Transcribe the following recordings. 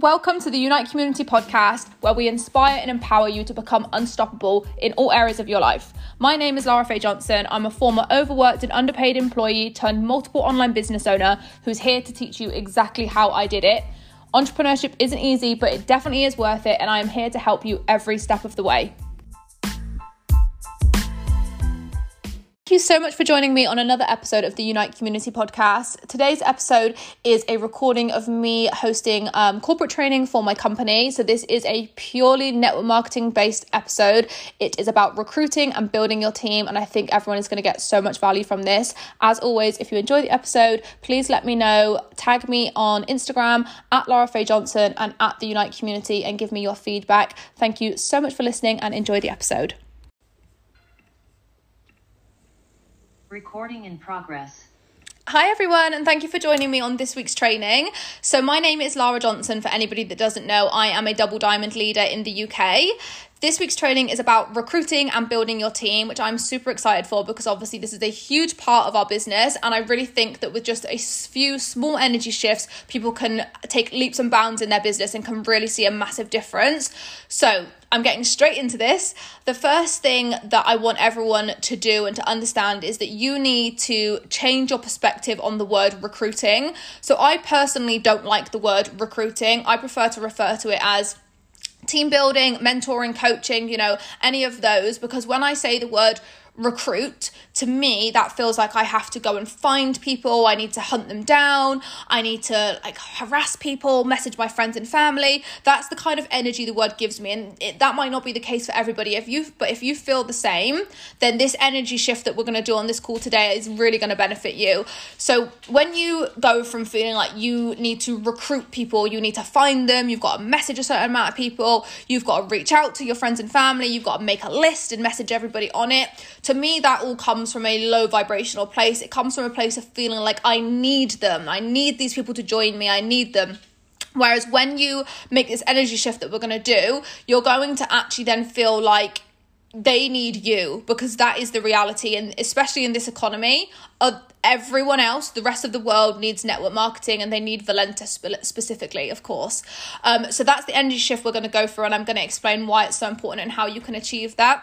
Welcome to the Unite Community podcast, where we inspire and empower you to become unstoppable in all areas of your life. My name is Laura Faye Johnson. I'm a former overworked and underpaid employee turned multiple online business owner who's here to teach you exactly how I did it. Entrepreneurship isn't easy, but it definitely is worth it, and I am here to help you every step of the way. Thank you so much for joining me on another episode of the Unite Community podcast. Today's episode is a recording of me hosting corporate training for my company. So this is a purely network marketing based episode. It is about recruiting and building your team, and I think everyone is going to get so much value from this. As always, if you enjoy the episode, please let me know. Tag me on Instagram at Laura Faye Johnson and at the Unite Community and give me your feedback. Thank you so much for listening and enjoy the episode. Recording in progress. Hi everyone, and thank you for joining me on this week's training. So my name is Laura Johnson. For anybody that doesn't know, I am a double diamond leader in the UK. This week's training is about recruiting and building your team, which I'm super excited for because obviously this is a huge part of our business, and I really think that with just a few small energy shifts, people can take leaps and bounds in their business and can really see a massive difference. So I'm getting straight into this. The first thing that I want everyone to do and to understand is that you need to change your perspective on the word recruiting. So I personally don't like the word recruiting. I prefer to refer to it as team building, mentoring, coaching, you know, any of those, because when I say the word recruit, to me that feels like I have to go and find people, I need to hunt them down, I need to like harass people, message my friends and family. That's the kind of energy the word gives me, and that might not be the case for everybody. If you feel the same, then this energy shift that we're going to do on this call today is really going to benefit you. So when you go from feeling like you need to recruit people, you need to find them, you've got to message a certain amount of people, you've got to reach out to your friends and family, you've got to make a list and message everybody on it, to me, that all comes from a low vibrational place. It comes from a place of feeling like I need them. I need these people to join me. I need them. Whereas when you make this energy shift that we're going to do, you're going to actually then feel like they need you, because that is the reality. And especially in this economy, everyone else, the rest of the world, needs network marketing, and they need Valentus specifically, of course. So that's the energy shift we're going to go for, and I'm going to explain why it's so important and how you can achieve that.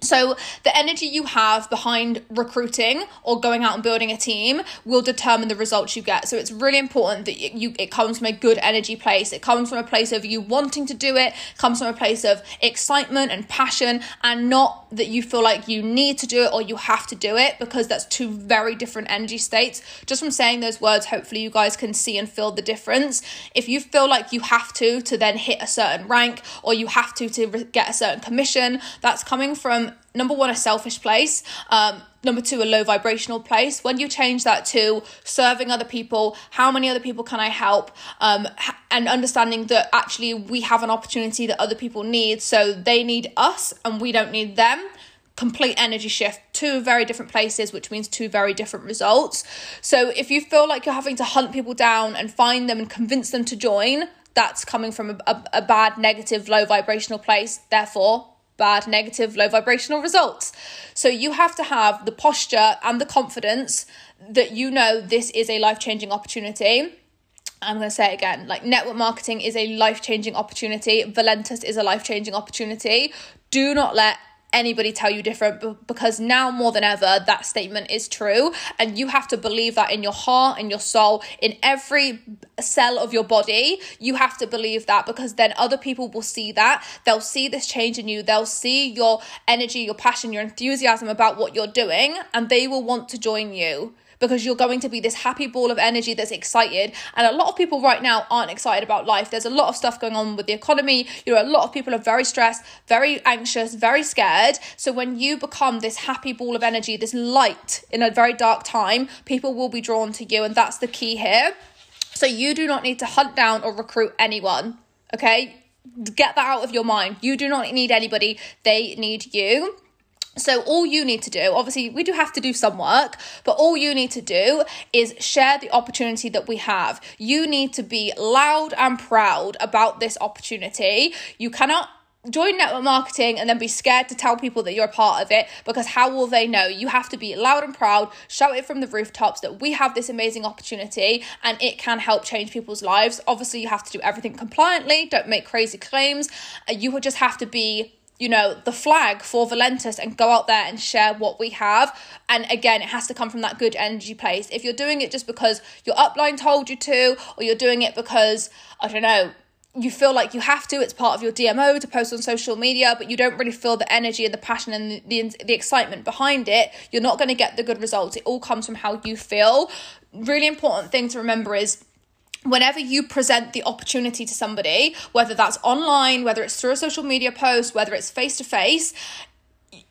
So the energy you have behind recruiting or going out and building a team will determine the results you get. So it's really important that it comes from a good energy place. It comes from a place of you wanting to do it. It comes from a place of excitement and passion, and not that you feel like you need to do it or you have to do it, because that's two very different energy states. Just from saying those words, hopefully you guys can see and feel the difference. If you feel like you have to then hit a certain rank, or you have to get a certain commission, that's coming from, number one, a selfish place. Number two, a low vibrational place. When you change that to serving other people, how many other people can I help? And understanding that actually we have an opportunity that other people need. So they need us and we don't need them. Complete energy shift. Two very different places, which means two very different results. So if you feel like you're having to hunt people down and find them and convince them to join, that's coming from a bad, negative, low vibrational place. Therefore, bad, negative, low vibrational results. So you have to have the posture and the confidence that you know this is a life-changing opportunity. I'm going to say it again, like network marketing is a life-changing opportunity. Valentus is a life-changing opportunity. Do not let anybody tell you different, because now more than ever that statement is true, and you have to believe that in your heart, in your soul, in every cell of your body. You have to believe that, because then other people will see that, they'll see this change in you, they'll see your energy, your passion, your enthusiasm about what you're doing, and they will want to join you, because you're going to be this happy ball of energy that's excited. And a lot of people right now aren't excited about life. There's a lot of stuff going on with the economy. You know, a lot of people are very stressed, very anxious, very scared. So when you become this happy ball of energy, this light in a very dark time, people will be drawn to you. And that's the key here. So you do not need to hunt down or recruit anyone. Okay? Get that out of your mind. You do not need anybody. They need you. So all you need to do, obviously we do have to do some work, but all you need to do is share the opportunity that we have. You need to be loud and proud about this opportunity. You cannot join network marketing and then be scared to tell people that you're a part of it, because how will they know? You have to be loud and proud, shout it from the rooftops that we have this amazing opportunity and it can help change people's lives. Obviously, you have to do everything compliantly. Don't make crazy claims. You would just have to be, you know, the flag for Valentus and go out there and share what we have. And again, it has to come from that good energy place. If you're doing it just because your upline told you to, or you're doing it because, I don't know, you feel like you have to, it's part of your DMO to post on social media, but you don't really feel the energy and the passion and the excitement behind it, you're not going to get the good results. It all comes from how you feel. Really important thing to remember is, whenever you present the opportunity to somebody, whether that's online, whether it's through a social media post, whether it's face-to-face,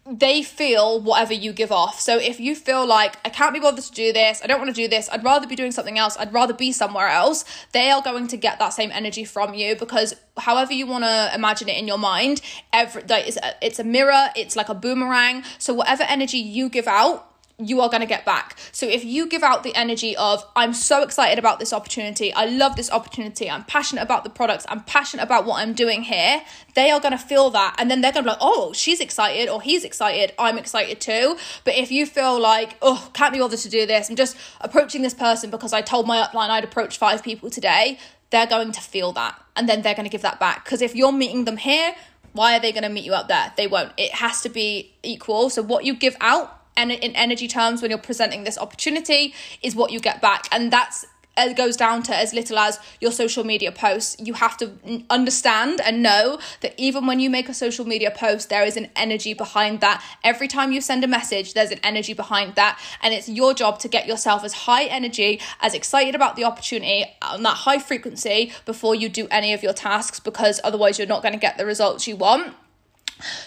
they feel whatever you give off. So if you feel like, I can't be bothered to do this, I don't want to do this, I'd rather be doing something else, I'd rather be somewhere else, they are going to get that same energy from you, because however you want to imagine it in your mind, it's a mirror, it's like a boomerang. So whatever energy you give out, you are going to get back. So if you give out the energy of, I'm so excited about this opportunity, I love this opportunity, I'm passionate about the products, I'm passionate about what I'm doing here, they are going to feel that. And then they're going to be like, oh, she's excited or he's excited, I'm excited too. But if you feel like, oh, can't be bothered to do this, I'm just approaching this person because I told my upline I'd approach 5 people today, they're going to feel that. And then they're going to give that back. Because if you're meeting them here, why are they going to meet you out there? They won't. It has to be equal. So what you give out, and in energy terms, when you're presenting this opportunity, is what you get back. And that's, it goes down to as little as your social media posts. You have to understand and know that even when you make a social media post, there is an energy behind that. Every time you send a message, there's an energy behind that. And it's your job to get yourself as high energy, as excited about the opportunity on that high frequency before you do any of your tasks, because otherwise you're not going to get the results you want.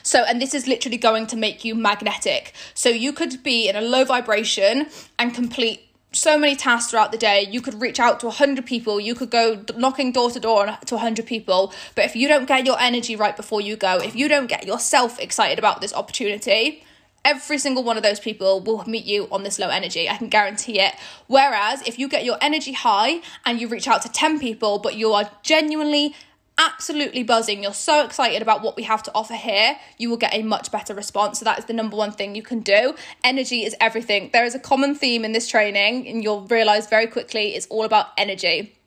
So, and this is literally going to make you magnetic. So you could be in a low vibration and complete so many tasks throughout the day. You could reach out to 100 people. You could go knocking door to door to 100 people. But if you don't get your energy right before you go, if you don't get yourself excited about this opportunity, every single one of those people will meet you on this low energy. I can guarantee it. Whereas if you get your energy high and you reach out to 10 people, but you are genuinely absolutely buzzing, you're so excited about what we have to offer here, you will get a much better response. So that is the number one thing you can do. Energy is everything. There is a common theme in this training, and you'll realize very quickly it's all about energy.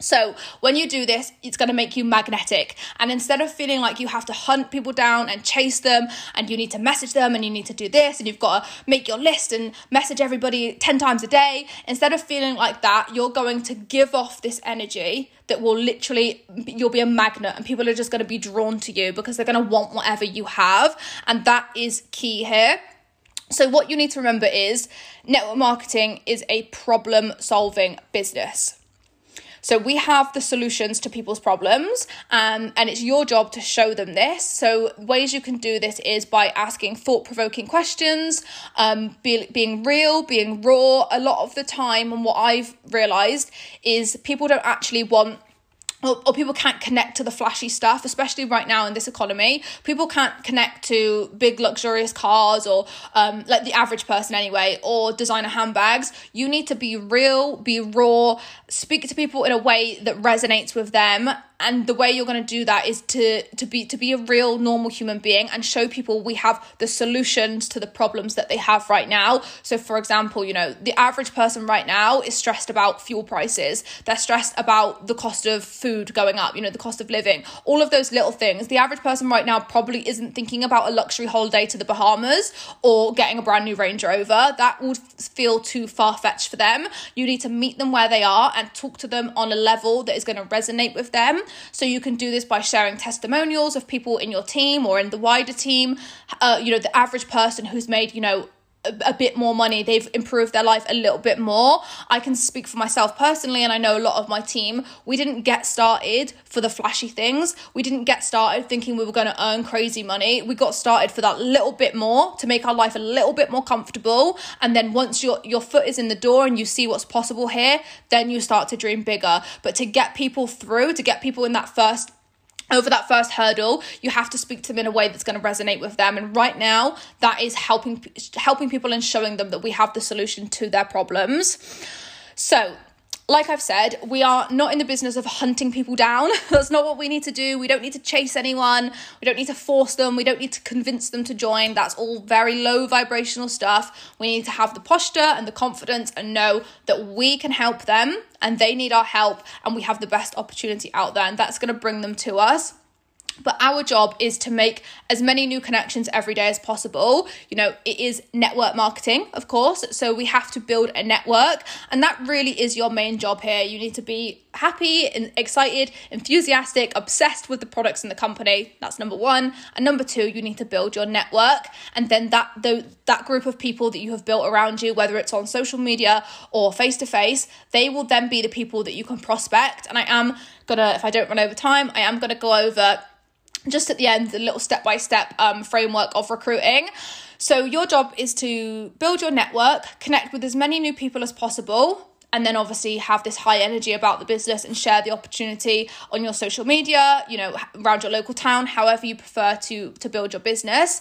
So when you do this, it's going to make you magnetic. And instead of feeling like you have to hunt people down and chase them, and you need to message them, and you need to do this, and you've got to make your list and message everybody 10 times a day, instead of feeling like that, you're going to give off this energy that will literally, you'll be a magnet, and people are just going to be drawn to you because they're going to want whatever you have. And that is key here. So what you need to remember is network marketing is a problem-solving business. So we have the solutions to people's problems, and it's your job to show them this. So ways you can do this is by asking thought-provoking questions, being real, being raw. A lot of the time, and what I've realized is people don't actually want, or people can't connect to the flashy stuff, especially right now in this economy. People can't connect to big luxurious cars, or like the average person anyway, or designer handbags. You need to be real, be raw, speak to people in a way that resonates with them. And the way you're going to do that is to be a real normal human being and show people we have the solutions to the problems that they have right now. So for example, you know, the average person right now is stressed about fuel prices. They're stressed about the cost of food going up, you know, the cost of living, all of those little things. The average person right now probably isn't thinking about a luxury holiday to the Bahamas or getting a brand new Range Rover. That would feel too far-fetched for them. You need to meet them where they are and talk to them on a level that is going to resonate with them. So you can do this by sharing testimonials of people in your team or in the wider team. You know, the average person who's made, you know, a bit more money, they've improved their life a little bit more. I can speak for myself personally, and I know a lot of my team, we didn't get started for the flashy things. We didn't get started thinking we were going to earn crazy money. We got started for that little bit more to make our life a little bit more comfortable. And then once your foot is in the door and you see what's possible here, then you start to dream bigger. But to get people through, to get people in that first over that first hurdle, you have to speak to them in a way that's going to resonate with them. And right now, that is helping people and showing them that we have the solution to their problems. So like I've said, we are not in the business of hunting people down. That's not what we need to do. We don't need to chase anyone. We don't need to force them. We don't need to convince them to join. That's all very low vibrational stuff. We need to have the posture and the confidence and know that we can help them and they need our help and we have the best opportunity out there, and that's going to bring them to us. But our job is to make as many new connections every day as possible. You know, it is network marketing, of course. So we have to build a network. And that really is your main job here. You need to be happy and excited, enthusiastic, obsessed with the products and the company. That's number one. And number two, you need to build your network. And then that group of people that you have built around you, whether it's on social media or face-to-face, they will then be the people that you can prospect. And I am going to, if I don't run over time, I am going to go over just at the end, the little step-by-step framework of recruiting. So your job is to build your network, connect with as many new people as possible, and then obviously have this high energy about the business and share the opportunity on your social media, you know, around your local town, however you prefer to build your business.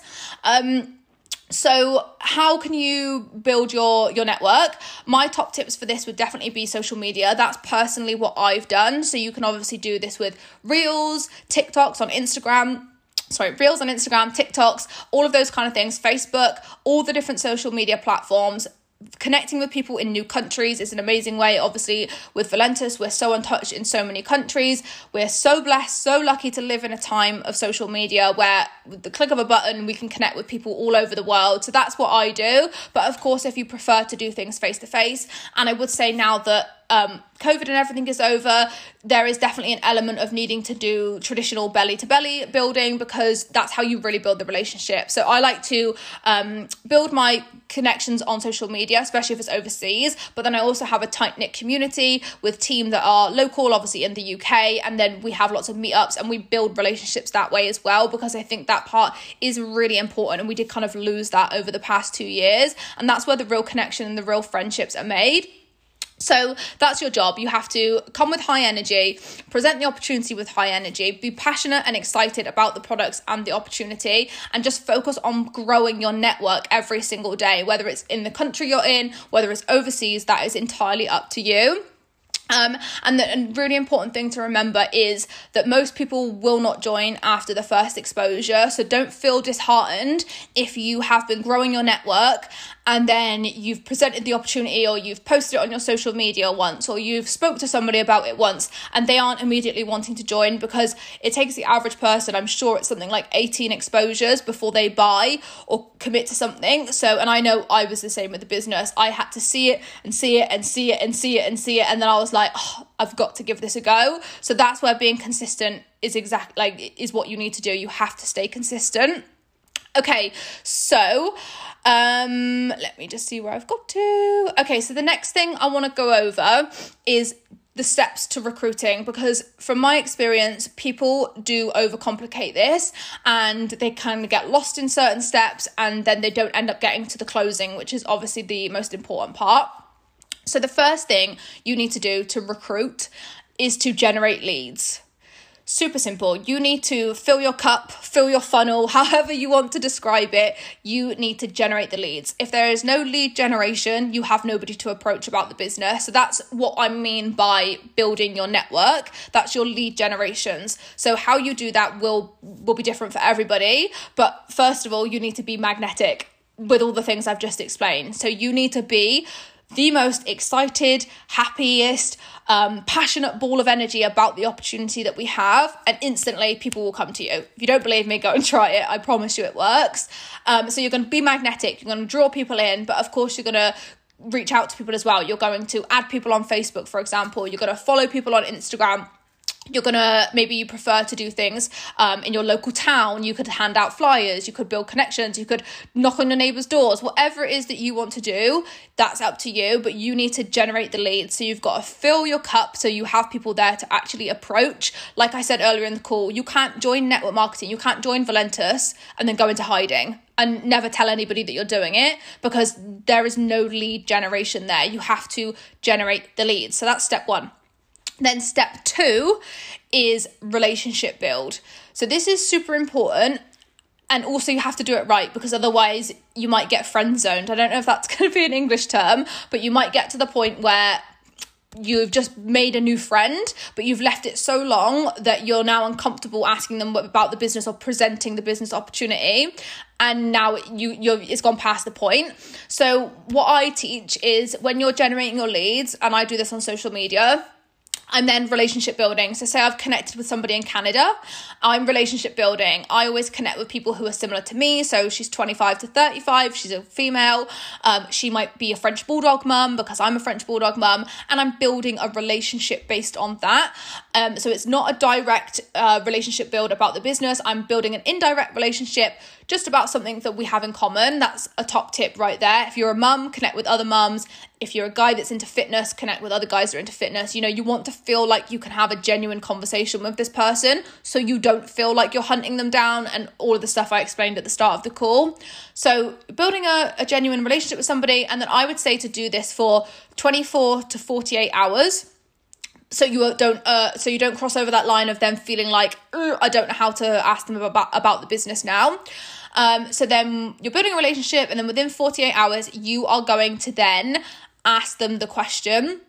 So how can you build your network? My top tips for this would definitely be social media. That's personally what I've done. So you can obviously do this with Reels on Instagram, TikToks, all of those kind of things, Facebook, all the different social media platforms. Connecting with people in new countries is an amazing way. Obviously, with Valentus, we're so untouched in so many countries. We're so blessed, so lucky to live in a time of social media where with the click of a button, we can connect with people all over the world. So that's what I do. But of course, if you prefer to do things face to face, and I would say now that COVID and everything is over, there is definitely an element of needing to do traditional belly-to-belly building because that's how you really build the relationship. So I like to build my connections on social media, especially if it's overseas, but then I also have a tight-knit community with team that are local, obviously in the UK, and then we have lots of meetups and we build relationships that way as well, because I think that part is really important and we did kind of lose that over the past 2 years, and that's where the real connection and the real friendships are made. So that's your job. You have to come with high energy, present the opportunity with high energy, be passionate and excited about the products and the opportunity, and just focus on growing your network every single day, whether it's in the country you're in, whether it's overseas, that is entirely up to you. And the really important thing to remember is that most people will not join after the first exposure. So don't feel disheartened if you have been growing your network and then you've presented the opportunity or you've posted it on your social media once or you've spoke to somebody about it once and they aren't immediately wanting to join, because it takes the average person, I'm sure it's something like 18 exposures before they buy or commit to something. So, and I know I was the same with the business. I had to see it. And then I was like, oh, I've got to give this a go. So that's where being consistent is what you need to do. You have to stay consistent. Okay, so let me just see where I've got to. Okay, so the next thing I want to go over is the steps to recruiting, because from my experience, people do overcomplicate this and they kind of get lost in certain steps and then they don't end up getting to the closing, which is obviously the most important part. So the first thing you need to do to recruit is to generate leads. Super simple. You need to fill your cup, fill your funnel, however you want to describe it. You need to generate the leads. If there is no lead generation, you have nobody to approach about the business. So that's what I mean by building your network. That's your lead generations. So how you do that will be different for everybody. But first of all, you need to be magnetic with all the things I've just explained. So you need to be the most excited, happiest, passionate ball of energy about the opportunity that we have, and instantly people will come to you. If you don't believe me, go and try it. I promise you it works. So you're going to be magnetic. You're going to draw people in, but of course you're going to reach out to people as well. You're going to add people on Facebook, for example. You're going to follow people on Instagram. You're going to, maybe you prefer to do things in your local town. You could hand out flyers, you could build connections, you could knock on your neighbours' doors, whatever it is that you want to do, that's up to you, but you need to generate the leads. So you've got to fill your cup so you have people there to actually approach. Like I said earlier in the call, you can't join network marketing, you can't join Valentus and then go into hiding and never tell anybody that you're doing it, because there is no lead generation there. You have to generate the leads. So that's step one. Then step two is relationship build. So this is super important. And also you have to do it right, because otherwise you might get friend zoned. I don't know if that's going to be an English term, but you might get to the point where you've just made a new friend, but you've left it so long that you're now uncomfortable asking them about the business or presenting the business opportunity. And now it's gone past the point. So what I teach is when you're generating your leads, and I do this on social media, I'm then relationship building. So say I've connected with somebody in Canada, I'm relationship building. I always connect with people who are similar to me. So she's 25 to 35, she's a female. She might be a French bulldog mum because I'm a French bulldog mum, and I'm building a relationship based on that. So it's not a direct relationship build about the business. I'm building an indirect relationship just about something that we have in common. That's a top tip right there. If you're a mum, connect with other mums. If you're a guy that's into fitness, connect with other guys that are into fitness. You know, you want to feel like you can have a genuine conversation with this person, so you don't feel like you're hunting them down and all of the stuff I explained at the start of the call. So building a genuine relationship with somebody, and then I would say to do this for 24 to 48 hours. So you don't cross over that line of them feeling like, I don't know how to ask them about the business now. So then you're building a relationship, and then within 48 hours, you are going to then ask them the question.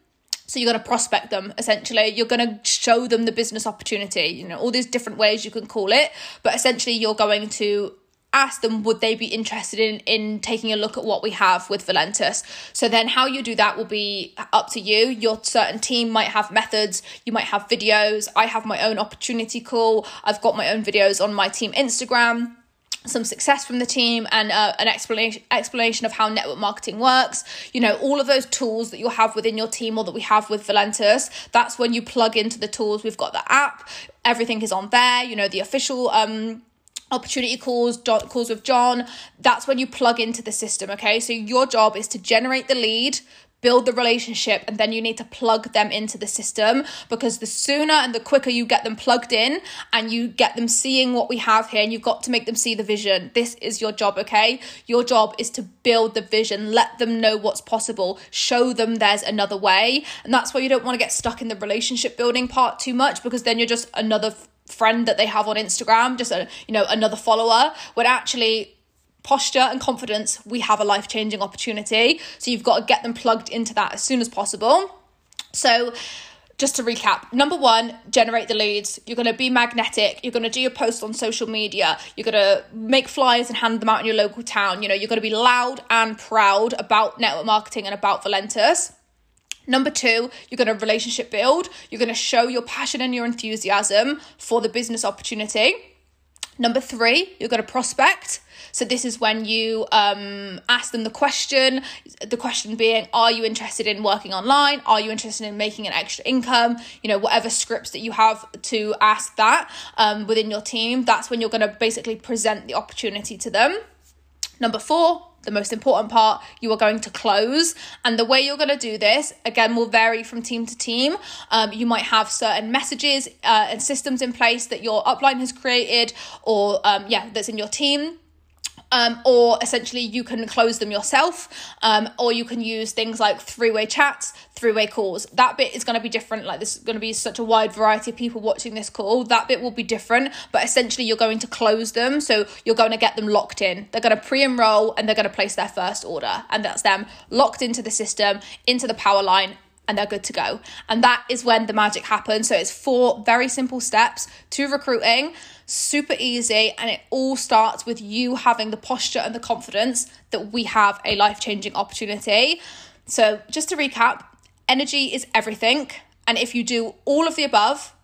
So you're going to prospect them, essentially. You're going to show them the business opportunity, you know, all these different ways you can call it. But essentially, you're going to ask them, would they be interested in taking a look at what we have with Valentus? So then how you do that will be up to you. Your certain team might have methods. You might have videos. I have my own opportunity call. I've got my own videos on my team Instagram, some success from the team, and an explanation of how network marketing works. You know, all of those tools that you'll have within your team or that we have with Valentus, that's when you plug into the tools. We've got the app. Everything is on there. You know, the official opportunity calls with John. That's when you plug into the system, okay? So your job is to generate the lead, build the relationship, and then you need to plug them into the system, because the sooner and the quicker you get them plugged in and you get them seeing what we have here, and you've got to make them see the vision. This is your job, okay? Your job is to build the vision, let them know what's possible, show them there's another way. And that's why you don't want to get stuck in the relationship building part too much, because then you're just another friend that they have on Instagram, just another follower, when actually posture and confidence, we have a life-changing opportunity. So you've got to get them plugged into that as soon as possible. So just to recap, number one, generate the leads. You're going to be magnetic. You're going to do your posts on social media. You're going to make flyers and hand them out in your local town. You know, you're going to be loud and proud about network marketing and about Valentus. Number two, you're going to relationship build. You're going to show your passion and your enthusiasm for the business opportunity. Number three, you're going to prospect. So this is when you ask them the question being, are you interested in working online? Are you interested in making an extra income? You know, whatever scripts that you have to ask that within your team, that's when you're going to basically present the opportunity to them. Number four, the most important part, you are going to close. And the way you're going to do this, again, will vary from team to team. You might have certain messages and systems in place that your upline has created, or that's in your team. Or essentially you can close them yourself, or you can use things like three-way chats, three-way calls. That bit is going to be different. Like, there's going to be such a wide variety of people watching this call. That bit will be different, but essentially you're going to close them. So you're going to get them locked in. They're going to pre-enroll and they're going to place their first order. And that's them locked into the system, into the power line, and they're good to go. And that is when the magic happens. So it's four very simple steps to recruiting. Super easy, and it all starts with you having the posture and the confidence that we have a life-changing opportunity. So just to recap, energy is everything, and if you do all of the above,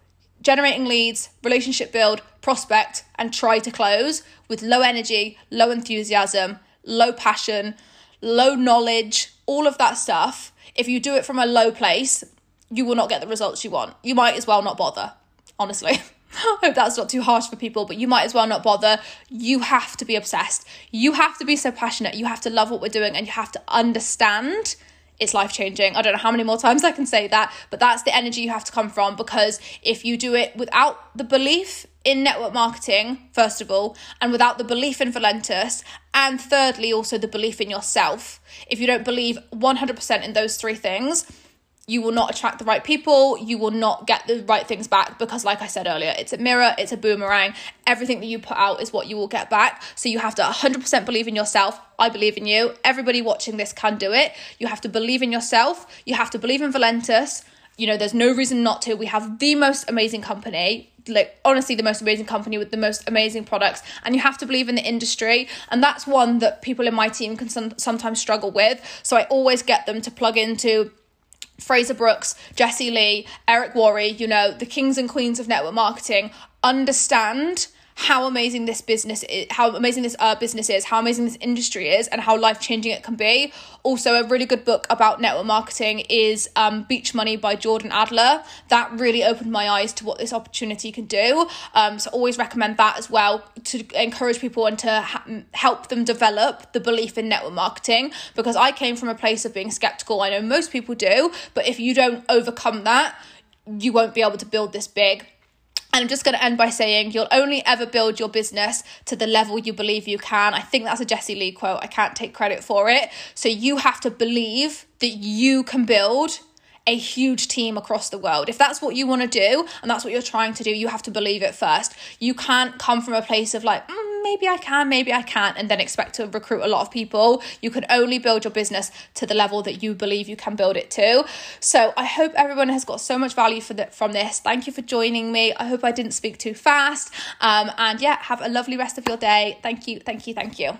generating leads, relationship build, prospect, and try to close with low energy, low enthusiasm, low passion, low knowledge, all of that stuff, if you do it from a low place, you will not get the results you want. You might as well not bother, honestly. I hope that's not too harsh for people, but you might as well not bother. You have to be obsessed. You have to be so passionate. You have to love what we're doing, and you have to understand it's life-changing. I don't know how many more times I can say that, but that's the energy you have to come from, because if you do it without the belief in network marketing, first of all, and without the belief in Valentus, and thirdly, also the belief in yourself, if you don't believe 100% in those three things, You will not attract the right people. You will not get the right things back because, like I said earlier, it's a mirror, it's a boomerang. Everything that you put out is what you will get back. So you have to 100% believe in yourself. I believe in you. Everybody watching this can do it. You have to believe in yourself. You have to believe in Valentus. You know, there's no reason not to. We have the most amazing company, like honestly, the most amazing company with the most amazing products. And you have to believe in the industry. And that's one that people in my team can sometimes struggle with. So I always get them to plug into Fraser Brooks, Jesse Lee, Eric Worre, you know, the kings and queens of network marketing, understand how amazing this business is, how amazing this business is, how amazing this industry is, and how life-changing it can be. Also, a really good book about network marketing is Beach Money by Jordan Adler. That really opened my eyes to what this opportunity can do. So always recommend that as well, to encourage people and to help them develop the belief in network marketing, because I came from a place of being skeptical. I know most people do, but if you don't overcome that, you won't be able to build this big. And I'm just going to end by saying you'll only ever build your business to the level you believe you can. I think that's a Jesse Lee quote. I can't take credit for it. So you have to believe that you can build a huge team across the world. If that's what you want to do and that's what you're trying to do, you have to believe it first. You can't come from a place of like, maybe I can, maybe I can't, and then expect to recruit a lot of people. You can only build your business to the level that you believe you can build it to. So I hope everyone has got so much value from this. Thank you for joining me. I hope I didn't speak too fast. And yeah, have a lovely rest of your day. Thank you.